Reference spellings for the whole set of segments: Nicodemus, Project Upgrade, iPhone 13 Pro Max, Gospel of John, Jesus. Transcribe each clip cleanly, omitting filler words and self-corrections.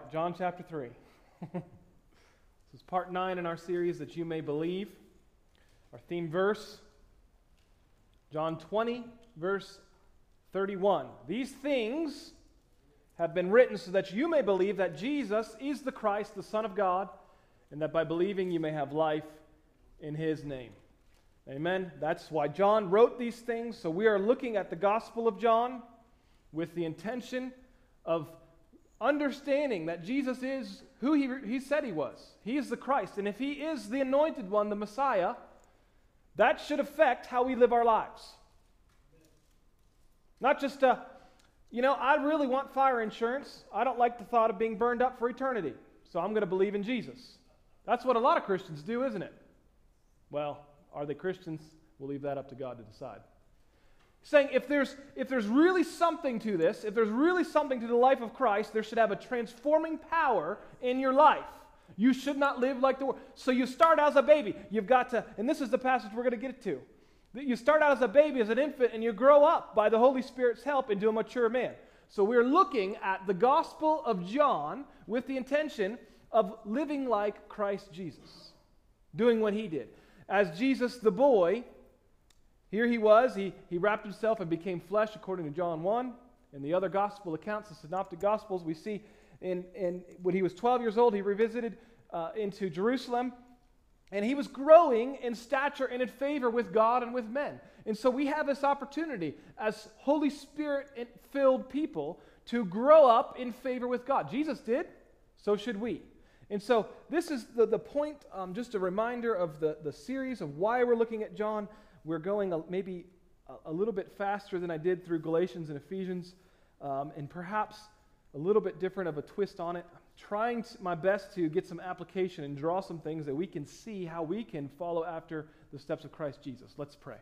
right, John chapter 3. This is part 9 in our series, That You May Believe. Our theme verse, John 20, verse 31. These things have been written so that you may believe that Jesus is the Christ, the Son of God, and that by believing you may have life in His name. Amen. That's why John wrote these things. So we are looking at the Gospel of John with the intention of understanding that Jesus is who he said He was. He is the Christ. And if He is the Anointed One, the Messiah, that should affect how we live our lives. Not just I really want fire insurance. I don't like the thought of being burned up for eternity. So I'm going to believe in Jesus. That's what a lot of Christians do, isn't it? Well, are they Christians? We'll leave that up to God to decide. Saying if there's really something to this, if there's really something to the life of Christ, there should have a transforming power in your life. You should not live like the world. So you start as a baby. You've got to, and this is the passage we're going to get to. You start out as a baby, as an infant, and you grow up by the Holy Spirit's help into a mature man. So we're looking at the Gospel of John with the intention of living like Christ Jesus, doing what He did. As Jesus the boy, here He was, he wrapped Himself and became flesh according to John 1. In the other Gospel accounts, the Synoptic Gospels, we see when He was 12 years old, He revisited into Jerusalem. And He was growing in stature and in favor with God and with men. And so we have this opportunity as Holy Spirit-filled people to grow up in favor with God. Jesus did, so should we. And so this is the point, just a reminder of the series of why we're looking at John. We're going maybe a little bit faster than I did through Galatians and Ephesians, and perhaps a little bit different of a twist on it. Trying my best to get some application and draw some things that we can see how we can follow after the steps of Christ Jesus. Let's pray.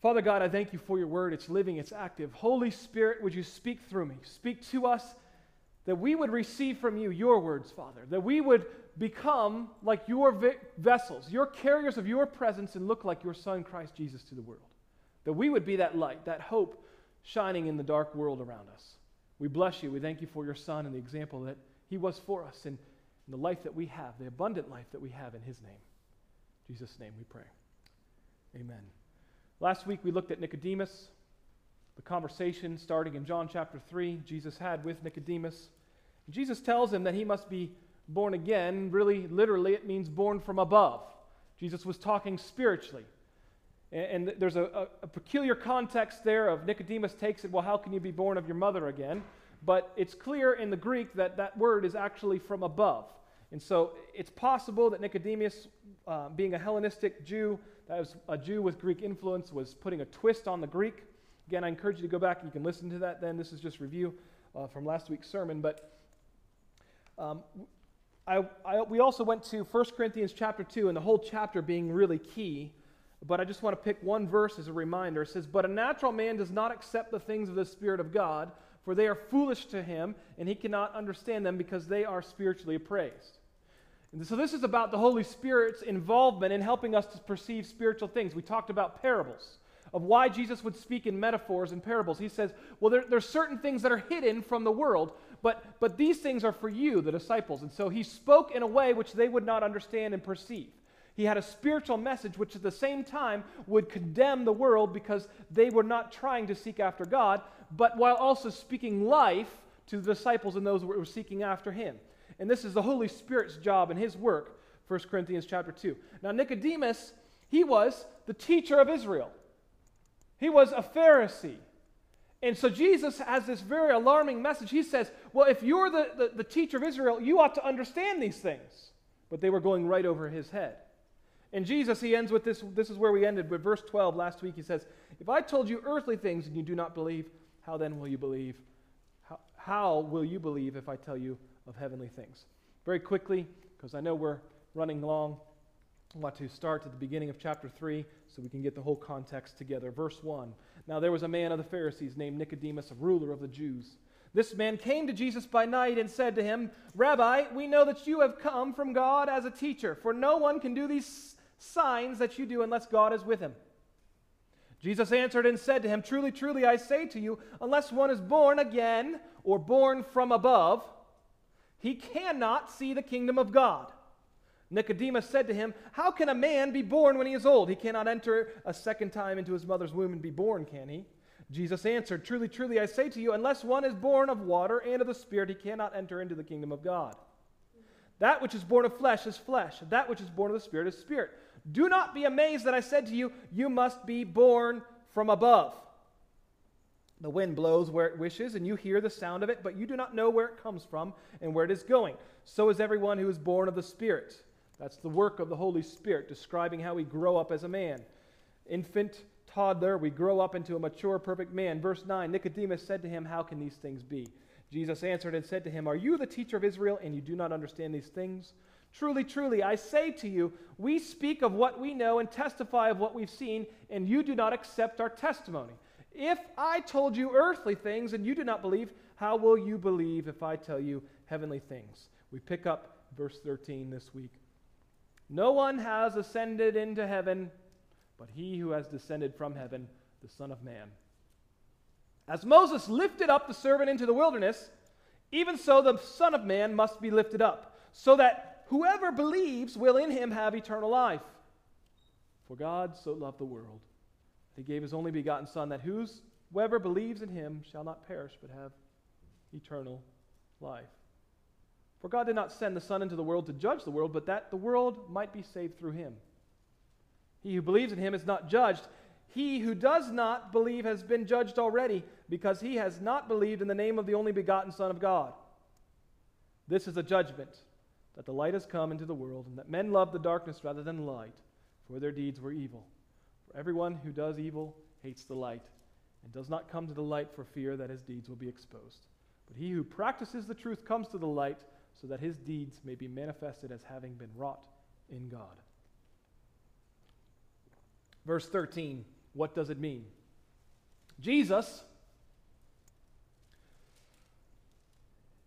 Father God, I thank You for Your word. It's living, it's active. Holy Spirit, would You speak through me? Speak to us that we would receive from You Your words, Father, that we would become like Your vessels, Your carriers of Your presence, and look like Your Son, Christ Jesus, to the world, that we would be that light, that hope shining in the dark world around us. We bless You. We thank You for Your Son and the example that He was for us and the life that we have, the abundant life that we have in His name. In Jesus' name we pray. Amen. Last week we looked at Nicodemus, the conversation starting in John chapter 3 Jesus had with Nicodemus. Jesus tells him that he must be born again. Really, literally, it means born from above. Jesus was talking spiritually. And there's a peculiar context there of Nicodemus takes it, well, how can you be born of your mother again? But it's clear in the Greek that that word is actually from above. And so it's possible that Nicodemus, being a Hellenistic Jew, that is a Jew with Greek influence, was putting a twist on the Greek. Again, I encourage you to go back and you can listen to that then. This is just review from last week's sermon. But we also went to 1 Corinthians chapter 2, and the whole chapter being really key. But I just want to pick one verse as a reminder. It says, "But a natural man does not accept the things of the Spirit of God, for they are foolish to him, and he cannot understand them because they are spiritually appraised." And so this is about the Holy Spirit's involvement in helping us to perceive spiritual things. We talked about parables, of why Jesus would speak in metaphors and parables. He says, well, there's certain things that are hidden from the world, but these things are for you, the disciples. And so He spoke in a way which they would not understand and perceive. He had a spiritual message which at the same time would condemn the world because they were not trying to seek after God, but while also speaking life to the disciples and those who were seeking after Him. And this is the Holy Spirit's job and His work, 1 Corinthians chapter 2. Now Nicodemus, he was the teacher of Israel. He was a Pharisee. And so Jesus has this very alarming message. He says, well, if you're the teacher of Israel, you ought to understand these things. But they were going right over his head. And Jesus, He ends with this. This is where we ended with verse 12 last week. He says, if I told you earthly things and you do not believe, how then will you believe? How will you believe if I tell you of heavenly things? Very quickly, because I know we're running long, I want to start at the beginning of chapter 3 so we can get the whole context together. Verse 1, "Now there was a man of the Pharisees named Nicodemus, a ruler of the Jews. This man came to Jesus by night and said to Him, 'Rabbi, we know that You have come from God as a teacher, for no one can do these signs that You do unless God is with him.' Jesus answered and said to him, 'Truly, truly, I say to you, unless one is born again,'" or born from above, he cannot see the kingdom of God. Nicodemus said to him, how can a man be born when he is old? He cannot enter a second time into his mother's womb and be born, can he? Jesus answered, truly, truly, I say to you, unless one is born of water and of the Spirit, he cannot enter into the kingdom of God. That which is born of flesh is flesh. That which is born of the Spirit is spirit. Do not be amazed that I said to you, you must be born from above. The wind blows where it wishes, and you hear the sound of it, but you do not know where it comes from and where it is going. So is everyone who is born of the Spirit. That's the work of the Holy Spirit, describing how we grow up as a man. Infant, toddler, we grow up into a mature, perfect man. Verse 9, Nicodemus said to him, how can these things be? Jesus answered and said to him, are you the teacher of Israel, and you do not understand these things? Truly, truly, I say to you, we speak of what we know and testify of what we've seen, and you do not accept our testimony. If I told you earthly things and you do not believe, how will you believe if I tell you heavenly things? We pick up verse 13 this week. No one has ascended into heaven, but he who has descended from heaven, the Son of Man. As Moses lifted up the servant into the wilderness, even so the Son of Man must be lifted up, so that whoever believes will in him have eternal life. For God so loved the world. He gave his only begotten Son, that whoever believes in him shall not perish but have eternal life. For God did not send the Son into the world to judge the world, but that the world might be saved through him. He who believes in him is not judged. He who does not believe has been judged already, because he has not believed in the name of the only begotten Son of God. This is a judgment, that the light has come into the world, and that men love the darkness rather than light, for their deeds were evil. For everyone who does evil hates the light, and does not come to the light for fear that his deeds will be exposed. But he who practices the truth comes to the light, so that his deeds may be manifested as having been wrought in God. Verse 13, what does it mean? Jesus,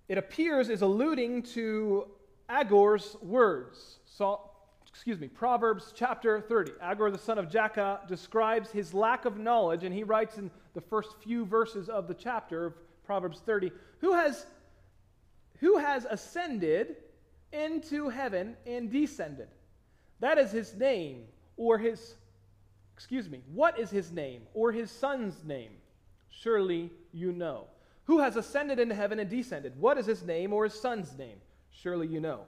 it appears, is alluding to Agor's words. Proverbs chapter 30. Agor, the son of Jackah, describes his lack of knowledge, and he writes in the first few verses of the chapter of Proverbs 30, who has ascended into heaven and descended? That is his name, or what is his name, or his son's name? Surely you know. Who has ascended into heaven and descended? What is his name, or his son's name? Surely you know.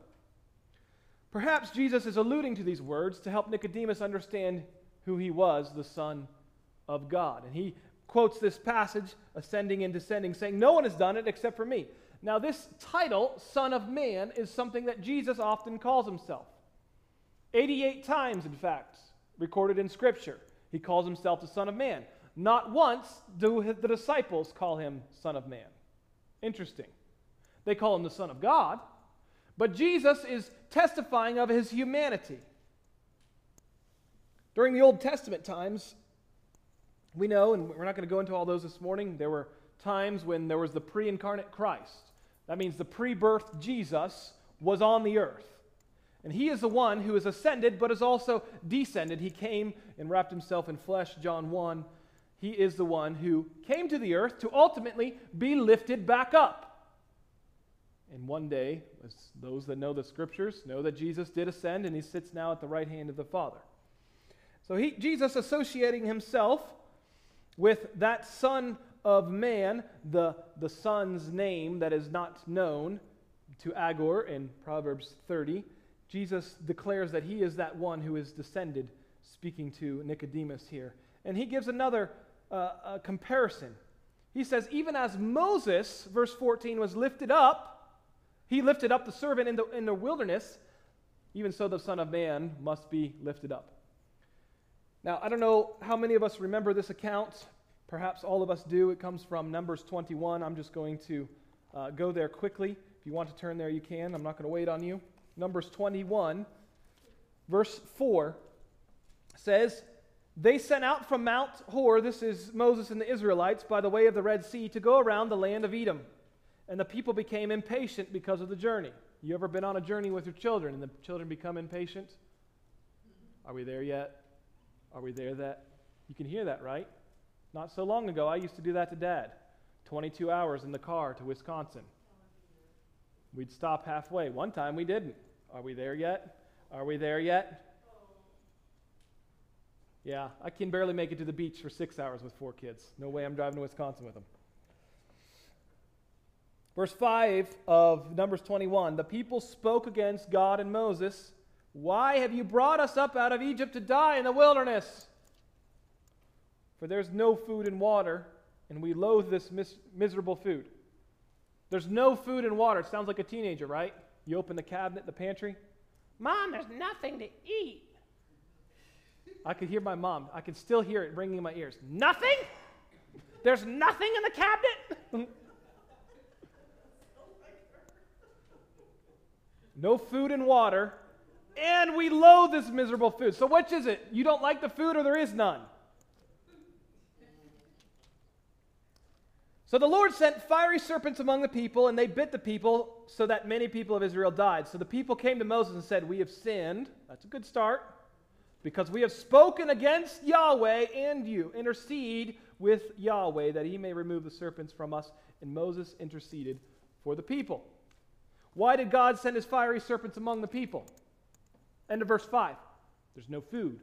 Perhaps Jesus is alluding to these words to help Nicodemus understand who he was, the Son of God. And he quotes this passage, ascending and descending, saying, no one has done it except for me. Now this title, Son of Man, is something that Jesus often calls himself. 88 times, in fact, recorded in Scripture, he calls himself the Son of Man. Not once do the disciples call him Son of Man. Interesting. They call him the Son of God. But Jesus is testifying of his humanity. During the Old Testament times, we know, and we're not going to go into all those this morning, there were times when there was the pre-incarnate Christ. That means the pre-birth Jesus was on the earth. And he is the one who is ascended, but is also descended. He came and wrapped himself in flesh, John 1. He is the one who came to the earth to ultimately be lifted back up. And one day, as those that know the Scriptures know that Jesus did ascend, and he sits now at the right hand of the Father. So Jesus associating himself with that Son of Man, the Son's name that is not known to Agor in Proverbs 30, Jesus declares that he is that one who is descended, speaking to Nicodemus here. And he gives another comparison. He says, even as Moses, verse 14, was lifted up, he lifted up the servant in the wilderness, even so the Son of Man must be lifted up. Now, I don't know how many of us remember this account. Perhaps all of us do. It comes from Numbers 21. I'm just going to go there quickly. If you want to turn there, you can. I'm not going to wait on you. Numbers 21, verse 4 says, they sent out from Mount Hor, this is Moses and the Israelites, by the way of the Red Sea, to go around the land of Edom. And the people became impatient because of the journey. You ever been on a journey with your children and the children become impatient? Are we there yet? Are we there that? You can hear that, right? Not so long ago, I used to do that to Dad. 22 hours in the car to Wisconsin. We'd stop halfway. One time we didn't. Are we there yet? Are we there yet? Yeah, I can barely make it to the beach for 6 hours with 4 kids. No way I'm driving to Wisconsin with them. Verse 5 of Numbers 21, the people spoke against God and Moses. Why have you brought us up out of Egypt to die in the wilderness? For there's no food and water, and we loathe this miserable food. There's no food and water. It sounds like a teenager, right? You open the cabinet, the pantry. Mom, there's nothing to eat. I could hear my mom. I could still hear it ringing in my ears. Nothing? There's nothing in the cabinet? No food and water, and we loathe this miserable food. So which is it? You don't like the food, or there is none? So the Lord sent fiery serpents among the people, and they bit the people, so that many people of Israel died. So the people came to Moses and said, we have sinned. That's a good start. Because we have spoken against Yahweh and you. Intercede with Yahweh that he may remove the serpents from us. And Moses interceded for the people. Why did God send his fiery serpents among the people? End of verse 5. There's no food.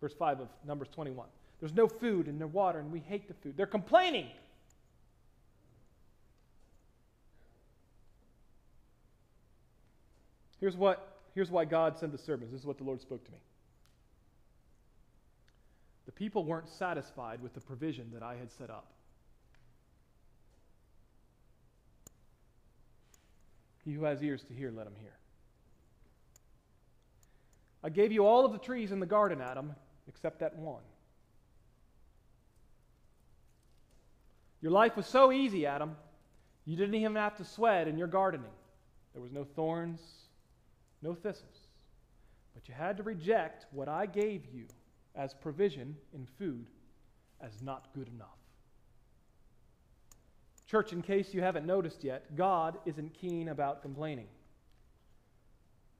Verse 5 of Numbers 21. There's no food and no water, and we hate the food. They're complaining. Here's why God sent the serpents. This is what the Lord spoke to me. The people weren't satisfied with the provision that I had set up. He who has ears to hear, let him hear. I gave you all of the trees in the garden, Adam, except that one. Your life was so easy, Adam. You didn't even have to sweat in your gardening. There was no thorns, no thistles. But you had to reject what I gave you as provision in food as not good enough. Church, in case you haven't noticed yet, God isn't keen about complaining.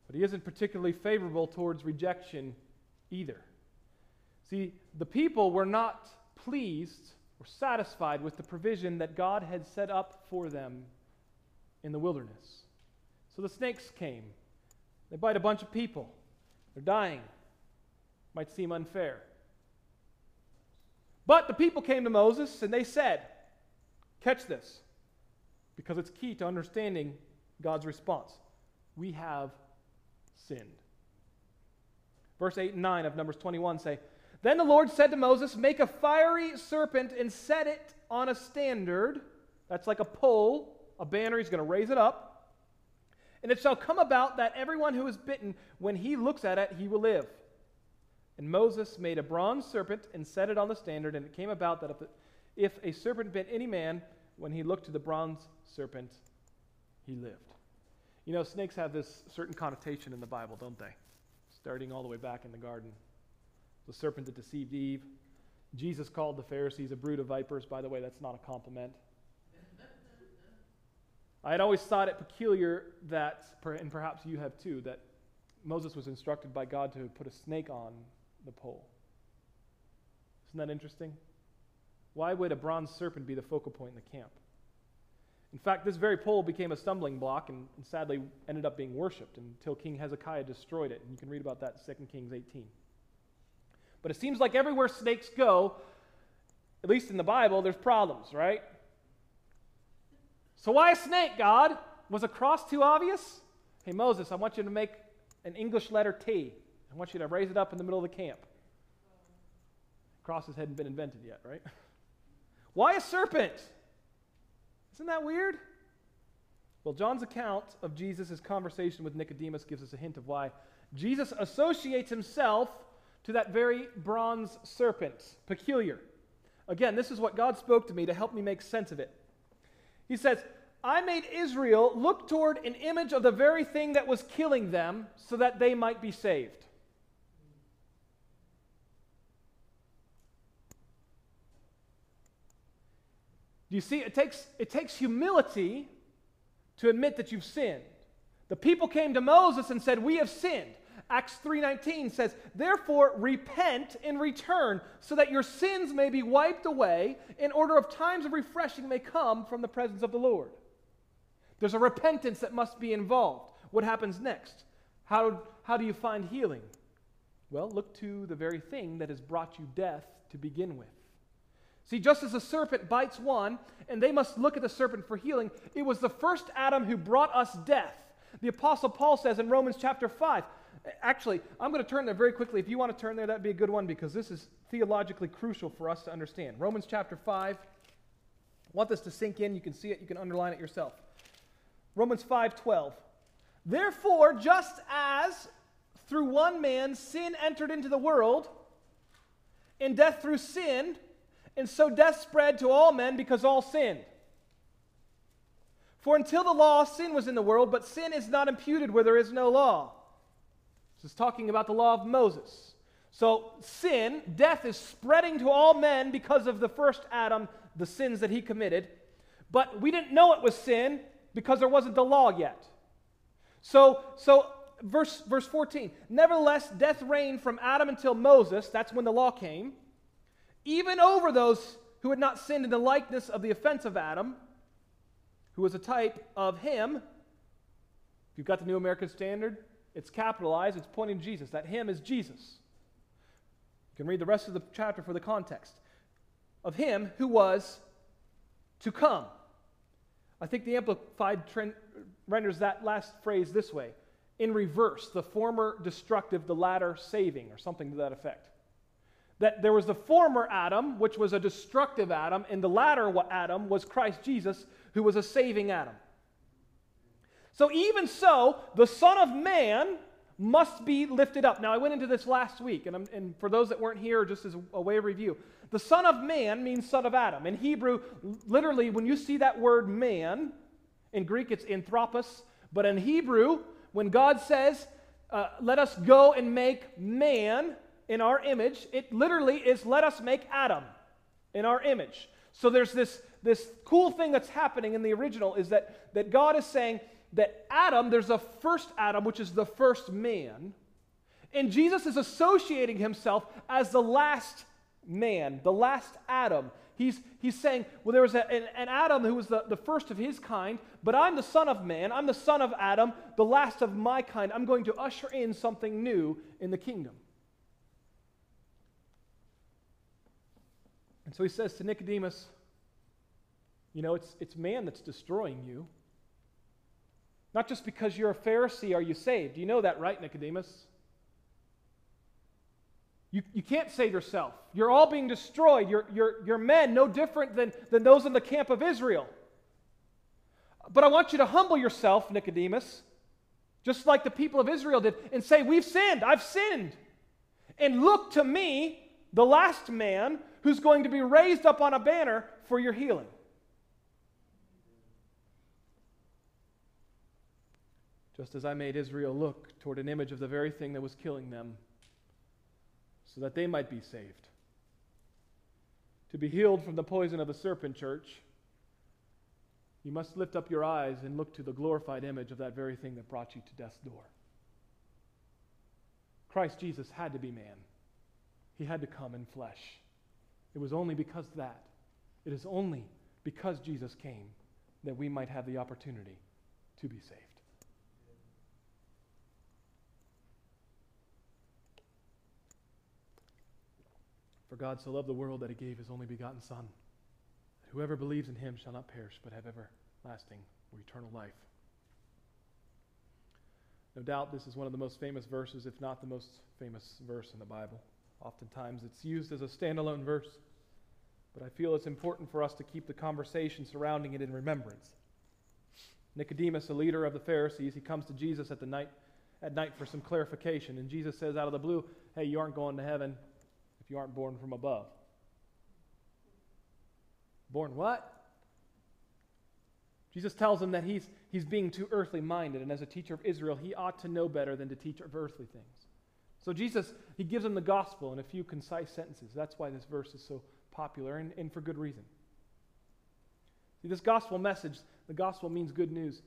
But he isn't particularly favorable towards rejection either. See, the people were not pleased or satisfied with the provision that God had set up for them in the wilderness. So the snakes came. They bite a bunch of people. They're dying. Might seem unfair. But the people came to Moses and they said, catch this, because it's key to understanding God's response. We have sinned. Verse 8 and 9 of Numbers 21 say, then the Lord said to Moses, make a fiery serpent and set it on a standard. That's like a pole, a banner. He's going to raise it up. And it shall come about that everyone who is bitten, when he looks at it, he will live. And Moses made a bronze serpent and set it on the standard, and it came about that if a serpent bit any man, when he looked to the bronze serpent, he lived. You know, snakes have this certain connotation in the Bible, don't they? Starting all the way back in the garden. The serpent that deceived Eve. Jesus called the Pharisees a brood of vipers. By the way, that's not a compliment. I had always thought it peculiar that, and perhaps you have too, that Moses was instructed by God to put a snake on the pole. Isn't that interesting? Why would a bronze serpent be the focal point in the camp? In fact, this very pole became a stumbling block and sadly ended up being worshipped until King Hezekiah destroyed it. And you can read about that in 2 Kings 18. But it seems like everywhere snakes go, at least in the Bible, there's problems, right? So why a snake, God? Was a cross too obvious? Hey, Moses, I want you to make an English letter T. I want you to raise it up in the middle of the camp. Crosses hadn't been invented yet, right? Why a serpent? Isn't that weird? Well, John's account of Jesus' conversation with Nicodemus gives us a hint of why Jesus associates himself to that very bronze serpent. Peculiar. Again, this is what God spoke to me to help me make sense of it. He says, I made Israel look toward an image of the very thing that was killing them so that they might be saved. You see, it takes humility to admit that you've sinned. The people came to Moses and said, we have sinned. Acts 3:19 says, therefore repent and return so that your sins may be wiped away in order of times of refreshing may come from the presence of the Lord. There's a repentance that must be involved. What happens next? How do you find healing? Well, look to the very thing that has brought you death to begin with. See, just as a serpent bites one, and they must look at the serpent for healing, it was the first Adam who brought us death. The Apostle Paul says in Romans chapter 5, actually, I'm going to turn there very quickly. If you want to turn there, that'd be a good one, because this is theologically crucial for us to understand. Romans chapter 5, I want this to sink in. You can see it, you can underline it yourself. Romans 5:12. Therefore, just as through one man sin entered into the world, and death through sin, and so death spread to all men because all sinned. For until the law, sin was in the world, but sin is not imputed where there is no law. This is talking about the law of Moses. So sin, death is spreading to all men because of the first Adam, the sins that he committed. But we didn't know it was sin because there wasn't the law yet. So verse 14, nevertheless, death reigned from Adam until Moses, that's when the law came, even over those who had not sinned in the likeness of the offense of Adam, who was a type of him. If you've got the New American Standard, it's capitalized, it's pointing to Jesus. That him is Jesus. You can read the rest of the chapter for the context. Of him who was to come. I think the Amplified renders that last phrase this way. In reverse, the former destructive, the latter saving, or something to that effect. That there was the former Adam, which was a destructive Adam, and the latter Adam was Christ Jesus, who was a saving Adam. So even so, the Son of Man must be lifted up. Now, I went into this last week, and for those that weren't here, just as a way of review, the Son of Man means Son of Adam. In Hebrew, literally, when you see that word man, in Greek it's anthropos, but in Hebrew, when God says, let us go and make man in our image, it literally is let us make Adam in our image. So there's this cool thing that's happening in the original is that God is saying, that Adam, there's a first Adam, which is the first man, and Jesus is associating himself as the last man, the last Adam. He's saying, well, there was an Adam who was the first of his kind, but I'm the Son of Man, I'm the Son of Adam, the last of my kind. I'm going to usher in something new in the kingdom. And so he says to Nicodemus, you know, it's man that's destroying you. Not just because you're a Pharisee are you saved. You know that, right, Nicodemus? You can't save yourself. You're all being destroyed. You're men, no different than those in the camp of Israel. But I want you to humble yourself, Nicodemus, just like the people of Israel did, and say, we've sinned, I've sinned. And look to me, the last man, who's going to be raised up on a banner for your healing. Just as I made Israel look toward an image of the very thing that was killing them, so that they might be saved. To be healed from the poison of the serpent, church, you must lift up your eyes and look to the glorified image of that very thing that brought you to death's door. Christ Jesus had to be man. He had to come in flesh. It was only because that. It is only because Jesus came that we might have the opportunity to be saved. For God so loved the world that he gave his only begotten Son, that whoever believes in him shall not perish but have everlasting or eternal life. No doubt this is one of the most famous verses, if not the most famous verse in the Bible. Oftentimes it's used as a standalone verse, but I feel it's important for us to keep the conversation surrounding it in remembrance. Nicodemus, a leader of the Pharisees, he comes to Jesus at night for some clarification, and Jesus says out of the blue, hey, you aren't going to heaven. If you aren't born from above. Born what? Jesus tells him that he's being too earthly minded, and as a teacher of Israel, he ought to know better than to teach of earthly things. So Jesus, he gives him the gospel in a few concise sentences. That's why this verse is so popular, and for good reason. See, this gospel message, the gospel means good news.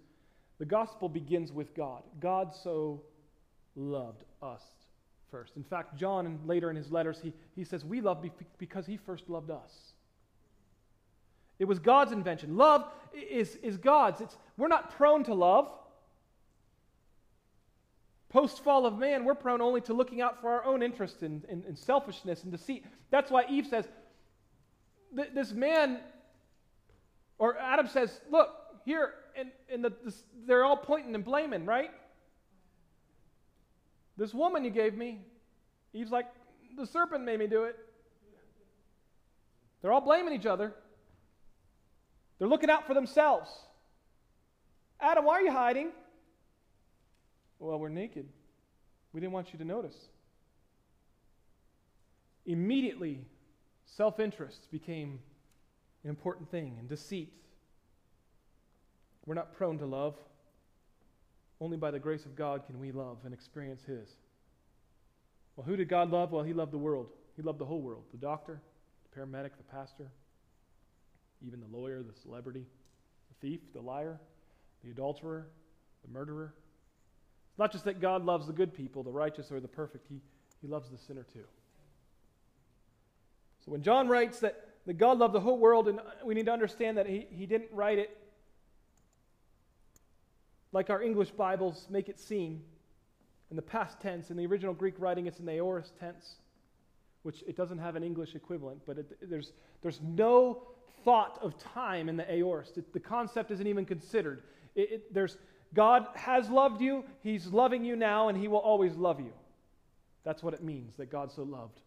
The gospel begins with God. God so loved us. First. In fact, John, and later in his letters, he says, we love because he first loved us. It was God's invention. Love is God's. We're not prone to love. Post-fall of man, we're prone only to looking out for our own interests and selfishness and deceit. That's why Eve says, this man, or Adam says, look, here, and they're all pointing and blaming, right? This woman you gave me. Eve's like, the serpent made me do it. They're all blaming each other. They're looking out for themselves. Adam, why are you hiding? Well, we're naked. We didn't want you to notice. Immediately, self-interest became an important thing, and deceit. We're not prone to love. Only by the grace of God can we love and experience His. Well, who did God love? Well, He loved the world. He loved the whole world. The doctor, the paramedic, the pastor, even the lawyer, the celebrity, the thief, the liar, the adulterer, the murderer. It's not just that God loves the good people, the righteous or the perfect. He loves the sinner too. So when John writes that God loved the whole world, and we need to understand that he didn't write it like our English Bibles make it seem, in the past tense. In the original Greek writing, it's in the aorist tense, which it doesn't have an English equivalent, but there's no thought of time in the aorist. The concept isn't even considered. There's God has loved you, He's loving you now, and He will always love you. That's what it means, that God so loved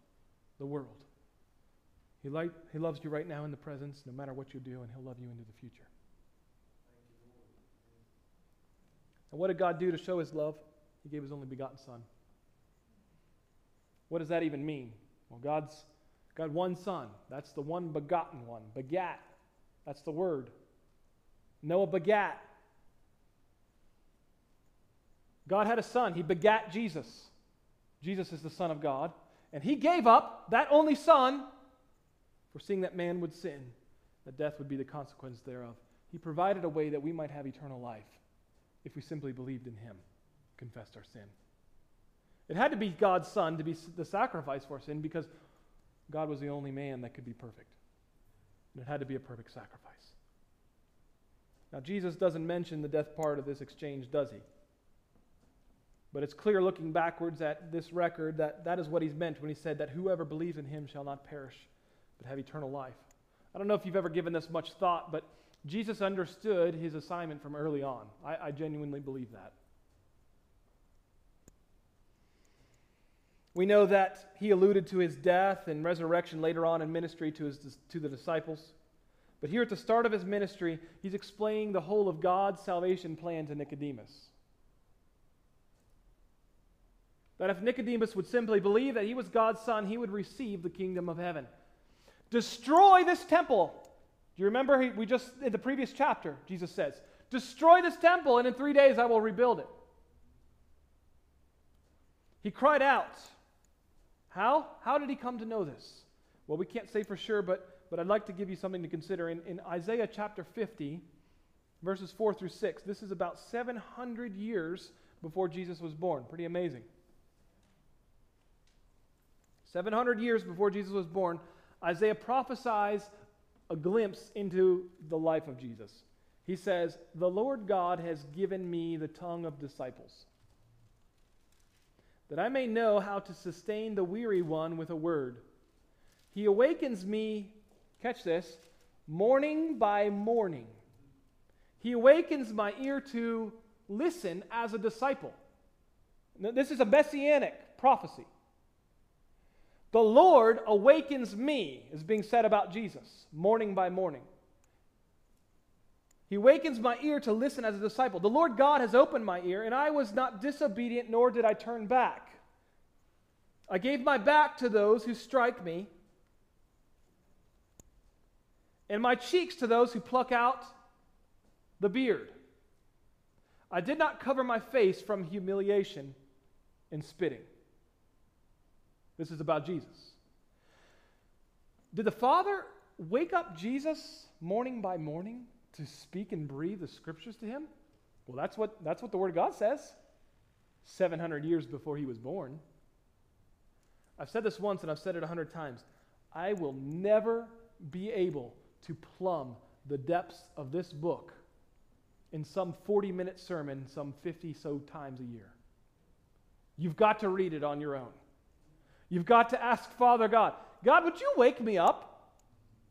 the world. He loves you right now in the presence, no matter what you do, and He'll love you into the future. And what did God do to show His love? He gave His only begotten Son. What does that even mean? Well, God's got one Son. That's the one begotten one. Begat. That's the word. Noah begat. God had a son. He begat Jesus. Jesus is the Son of God. And He gave up that only Son, foreseeing that man would sin, that death would be the consequence thereof. He provided a way that we might have eternal life if we simply believed in Him, confessed our sin. It had to be God's Son to be the sacrifice for sin, because God was the only man that could be perfect. And it had to be a perfect sacrifice. Now, Jesus doesn't mention the death part of this exchange, does He? But it's clear, looking backwards at this record, that is what He's meant when He said that whoever believes in Him shall not perish, but have eternal life. I don't know if you've ever given this much thought, but Jesus understood His assignment from early on. I genuinely believe that. We know that He alluded to His death and resurrection later on in ministry to the disciples. But here at the start of His ministry, He's explaining the whole of God's salvation plan to Nicodemus. That if Nicodemus would simply believe that he was God's Son, he would receive the kingdom of heaven. Destroy this temple. Do you remember in the previous chapter, Jesus says, destroy this temple and in 3 days I will rebuild it. He cried out. How? How did he come to know this? Well, we can't say for sure, but I'd like to give you something to consider. In Isaiah chapter 50, verses 4 through 6, this is about 700 years before Jesus was born. Pretty amazing. 700 years before Jesus was born, Isaiah prophesies a glimpse into the life of Jesus. He says, "The Lord God has given me the tongue of disciples, that I may know how to sustain the weary one with a word. He awakens me," catch this, "morning by morning. He awakens my ear to listen as a disciple." Now, this is a messianic prophecy. The Lord awakens me is being said about Jesus, morning by morning. He awakens my ear to listen as a disciple. The Lord God has opened my ear, and I was not disobedient, nor did I turn back. I gave my back to those who strike me, and my cheeks to those who pluck out the beard. I did not cover my face from humiliation and spitting. This is about Jesus. Did the Father wake up Jesus morning by morning to speak and breathe the Scriptures to Him? Well, that's what the Word of God says, 700 years before He was born. I've said this once, and I've said it 100 times. I will never be able to plumb the depths of this book in some 40-minute sermon, some 50 so times a year. You've got to read it on your own. You've got to ask Father God, God, would you wake me up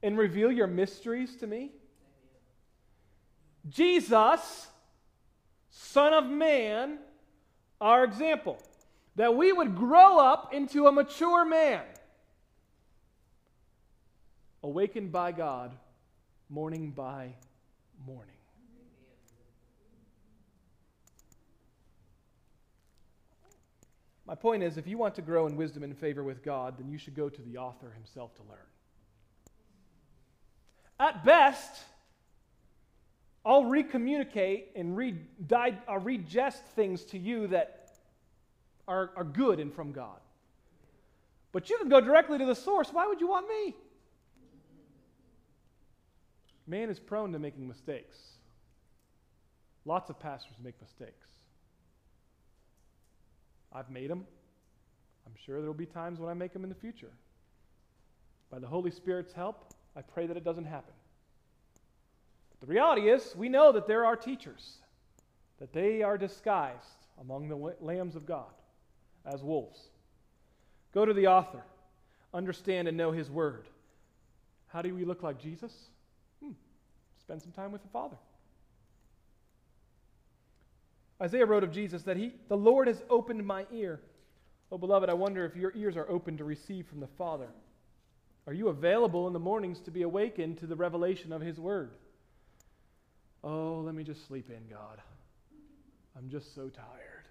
and reveal your mysteries to me? Jesus, Son of Man, our example, that we would grow up into a mature man, awakened by God, morning by morning. My point is, if you want to grow in wisdom and favor with God, then you should go to the author himself to learn. At best, I'll recommunicate and regest things to you that are good and from God. But you can go directly to the source. Why would you want me? Man is prone to making mistakes. Lots of pastors make mistakes. I've made them. I'm sure there will be times when I make them in the future. By the Holy Spirit's help, I pray that it doesn't happen. But the reality is, we know that there are teachers, that they are disguised among the lambs of God as wolves. Go to the author. Understand and know his word. How do we look like Jesus? Spend some time with the Father. Isaiah wrote of Jesus that the Lord has opened my ear. Oh, beloved, I wonder if your ears are open to receive from the Father. Are you available in the mornings to be awakened to the revelation of his word? Oh, let me just sleep in, God. I'm just so tired.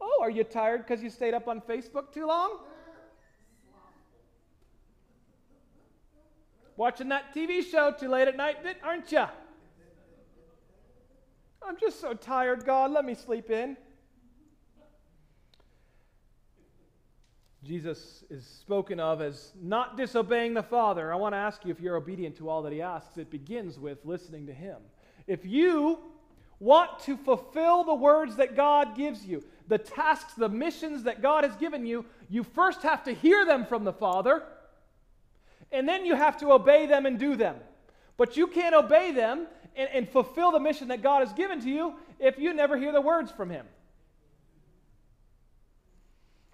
Oh, are you tired because you stayed up on Facebook too long? Watching that TV show too late at night, aren't you? I'm just so tired, God. Let me sleep in. Jesus is spoken of as not disobeying the Father. I want to ask you if you're obedient to all that he asks. It begins with listening to him. If you want to fulfill the words that God gives you, the tasks, the missions that God has given you, you first have to hear them from the Father, and then you have to obey them and do them. But you can't obey them and fulfill the mission that God has given to you if you never hear the words from him.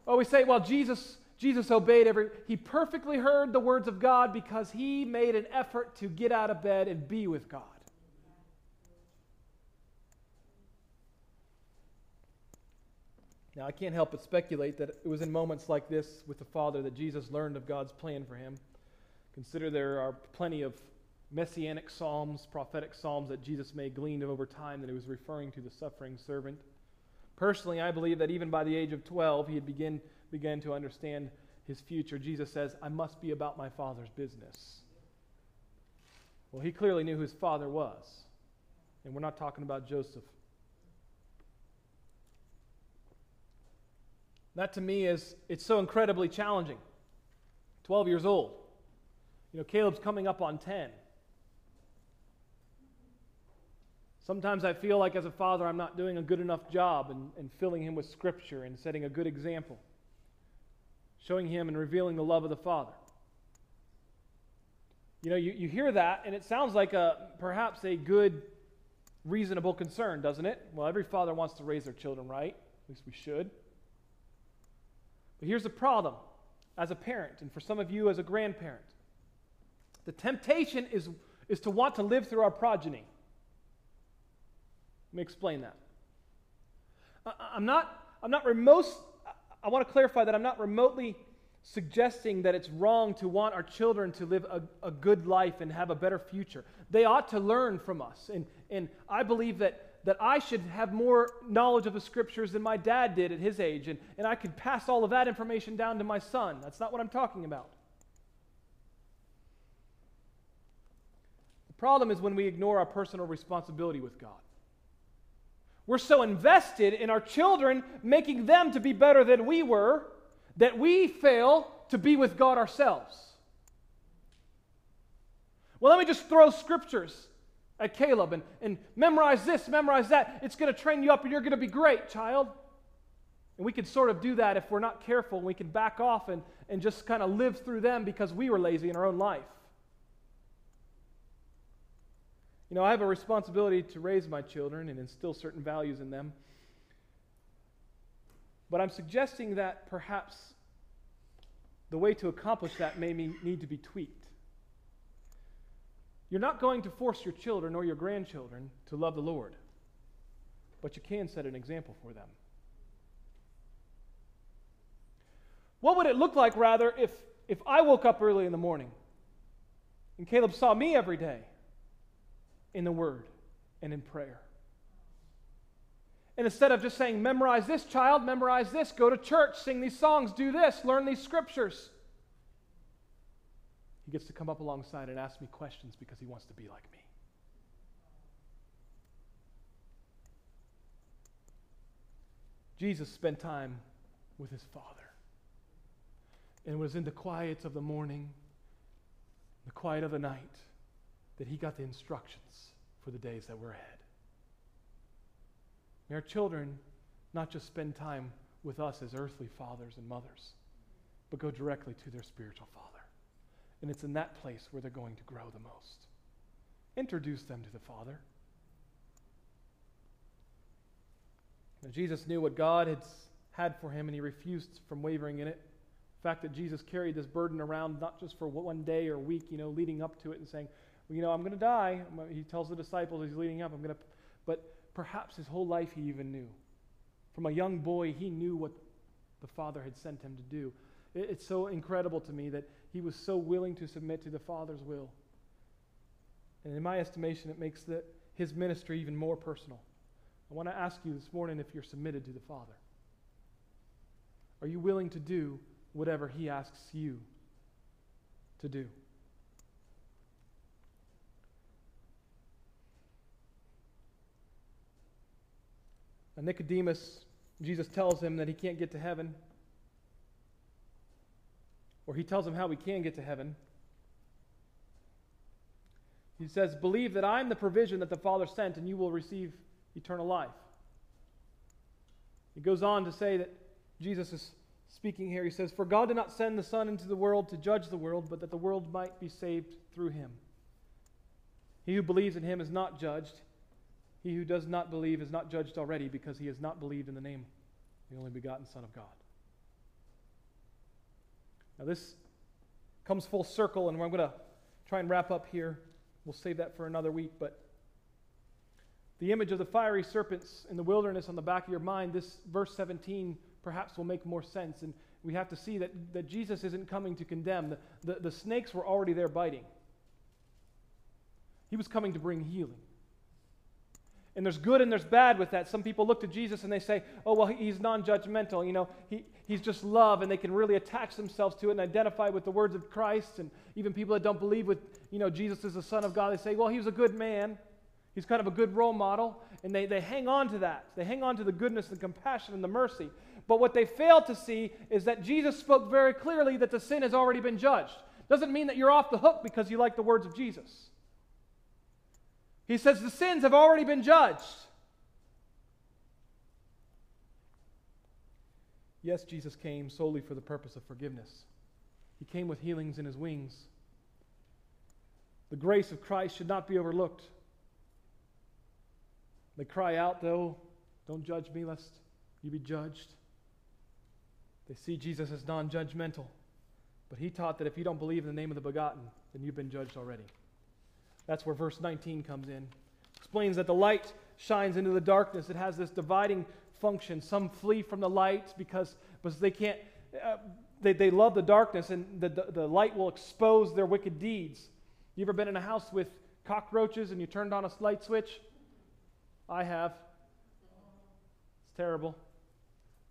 Oh, we say, well, Jesus obeyed he perfectly heard the words of God because he made an effort to get out of bed and be with God. Now, I can't help but speculate that it was in moments like this with the Father that Jesus learned of God's plan for him. Consider there are plenty of messianic psalms, prophetic psalms that Jesus may have gleaned over time that he was referring to the suffering servant. Personally, I believe that even by the age of 12, he had began to understand his future. Jesus says, I must be about my Father's business. Well, he clearly knew who his father was. And we're not talking about Joseph. That to me it's so incredibly challenging. 12 years old. You know, Caleb's coming up on 10. Sometimes I feel like as a father I'm not doing a good enough job in filling him with Scripture and setting a good example, showing him and revealing the love of the Father. You know, you hear that, and it sounds like perhaps a good, reasonable concern, doesn't it? Well, every father wants to raise their children right. At least we should. But here's the problem as a parent, and for some of you as a grandparent. The temptation is to want to live through our progeny. Let me explain that. I want to clarify that I'm not remotely suggesting that it's wrong to want our children to live a good life and have a better future. They ought to learn from us. And I believe that I should have more knowledge of the Scriptures than my dad did at his age, and I could pass all of that information down to my son. That's not what I'm talking about. Problem is when we ignore our personal responsibility with God. We're so invested in our children, making them to be better than we were, that we fail to be with God ourselves. Well, let me just throw scriptures at Caleb and memorize this, memorize that. It's going to train you up and you're going to be great, child. And we can sort of do that if we're not careful. We can back off and just kind of live through them because we were lazy in our own life. You know, I have a responsibility to raise my children and instill certain values in them. But I'm suggesting that perhaps the way to accomplish that may need to be tweaked. You're not going to force your children or your grandchildren to love the Lord, but you can set an example for them. What would it look like, rather, if I woke up early in the morning and Caleb saw me every day in the Word and in prayer? And instead of just saying, memorize this, child, memorize this, go to church, sing these songs, do this, learn these scriptures, he gets to come up alongside and ask me questions because he wants to be like me. Jesus spent time with his Father and was in the quiet of the morning, the quiet of the night, that he got the instructions for the days that were ahead. May our children not just spend time with us as earthly fathers and mothers, but go directly to their spiritual Father. And it's in that place where they're going to grow the most. Introduce them to the Father. Now, Jesus knew what God had for him, and he refused from wavering in it. The fact that Jesus carried this burden around not just for one day or week, you know, leading up to it and saying, well, you know, I'm going to die. He tells the disciples he's leading up, but perhaps his whole life he even knew. From a young boy, he knew what the Father had sent him to do. It's so incredible to me that he was so willing to submit to the Father's will. And in my estimation, it makes his ministry even more personal. I want to ask you this morning if you're submitted to the Father. Are you willing to do whatever he asks you to do? And Nicodemus, Jesus tells him that he can't get to heaven. Or he tells him how we can get to heaven. He says, believe that I'm the provision that the Father sent, and you will receive eternal life. He goes on to say that Jesus is speaking here. He says, for God did not send the Son into the world to judge the world, but that the world might be saved through him. He who believes in him is not judged. He who does not believe is not judged already, because he has not believed in the name of the only begotten Son of God. Now this comes full circle, and I'm going to try and wrap up here. We'll save that for another week, but the image of the fiery serpents in the wilderness on the back of your mind, this verse 17 perhaps will make more sense, and we have to see that Jesus isn't coming to condemn. The snakes were already there biting. He was coming to bring healing. And there's good and there's bad with that. Some people look to Jesus and they say, oh, well, he's non-judgmental. You know, he's just love, and they can really attach themselves to it and identify with the words of Christ. And even people that don't believe with, you know, Jesus is the Son of God, they say, well, he was a good man. He's kind of a good role model. And they hang on to that. They hang on to the goodness, the compassion, and the mercy. But what they fail to see is that Jesus spoke very clearly that the sin has already been judged. Doesn't mean that you're off the hook because you like the words of Jesus. He says the sins have already been judged. Yes, Jesus came solely for the purpose of forgiveness. He came with healings in his wings. The grace of Christ should not be overlooked. They cry out, though, don't judge me lest you be judged. They see Jesus as non-judgmental. But he taught that if you don't believe in the name of the begotten, then you've been judged already. That's where verse 19 comes in. Explains that the light shines into the darkness. It has this dividing function. Some flee from the light because they can't. They love the darkness, and the light will expose their wicked deeds. You ever been in a house with cockroaches and you turned on a light switch? I have. It's terrible.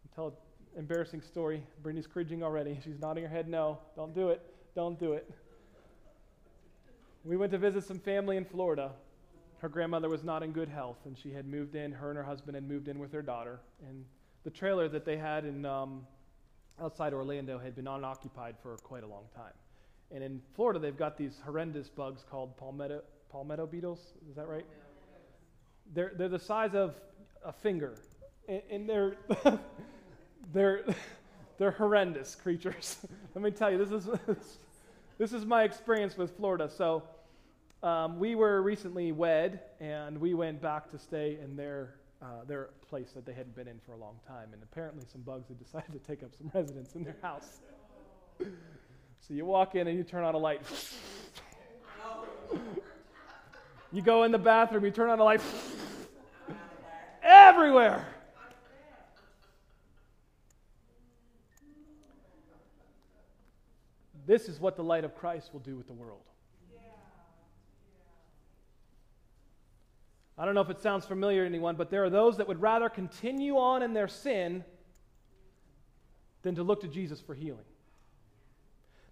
I tell an embarrassing story. Brittany's cringing already. She's nodding her head no. Don't do it. Don't do it. We went to visit some family in Florida. Her grandmother was not in good health, and she had moved in. Her and her husband had moved in with their daughter. And the trailer that they had in outside Orlando had been unoccupied for quite a long time. And in Florida, they've got these horrendous bugs called palmetto beetles. Is that right? They're the size of a finger, and they're they're horrendous creatures. Let me tell you, this is my experience with Florida. So We were recently wed, and we went back to stay in their place that they hadn't been in for a long time, and apparently some bugs had decided to take up some residence in their house. So you walk in and you turn on a light. You go in the bathroom, you turn on a light. Everywhere. This is what the light of Christ will do with the world. I don't know if it sounds familiar to anyone, but there are those that would rather continue on in their sin than to look to Jesus for healing.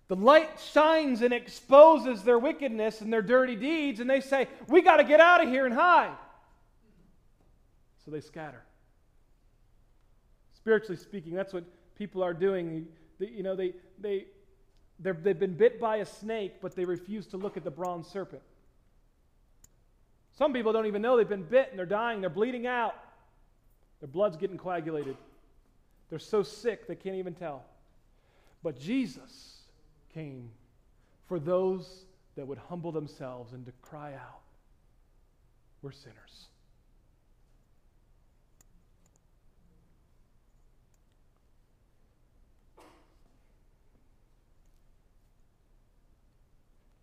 The light shines and exposes their wickedness and their dirty deeds, and they say, we got to get out of here and hide. So they scatter. Spiritually speaking, that's what people are doing. You know, they've been bit by a snake, but they refuse to look at the bronze serpent. Some people don't even know they've been bit, and they're dying, they're bleeding out. Their blood's getting coagulated. They're so sick they can't even tell. But Jesus came for those that would humble themselves and to cry out, we're sinners.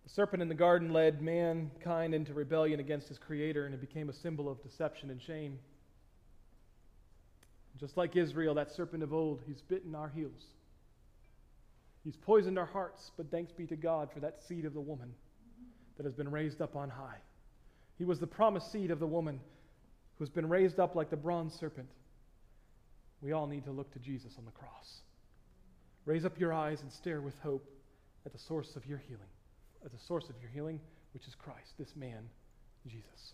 The serpent in the garden led mankind into rebellion against his creator, and it became a symbol of deception and shame. Just like Israel, that serpent of old, he's bitten our heels. He's poisoned our hearts, but thanks be to God for that seed of the woman that has been raised up on high. He was the promised seed of the woman who's been raised up like the bronze serpent. We all need to look to Jesus on the cross. Raise up your eyes and stare with hope at the source of your healing. At the source of your healing, which is Christ, this man, Jesus.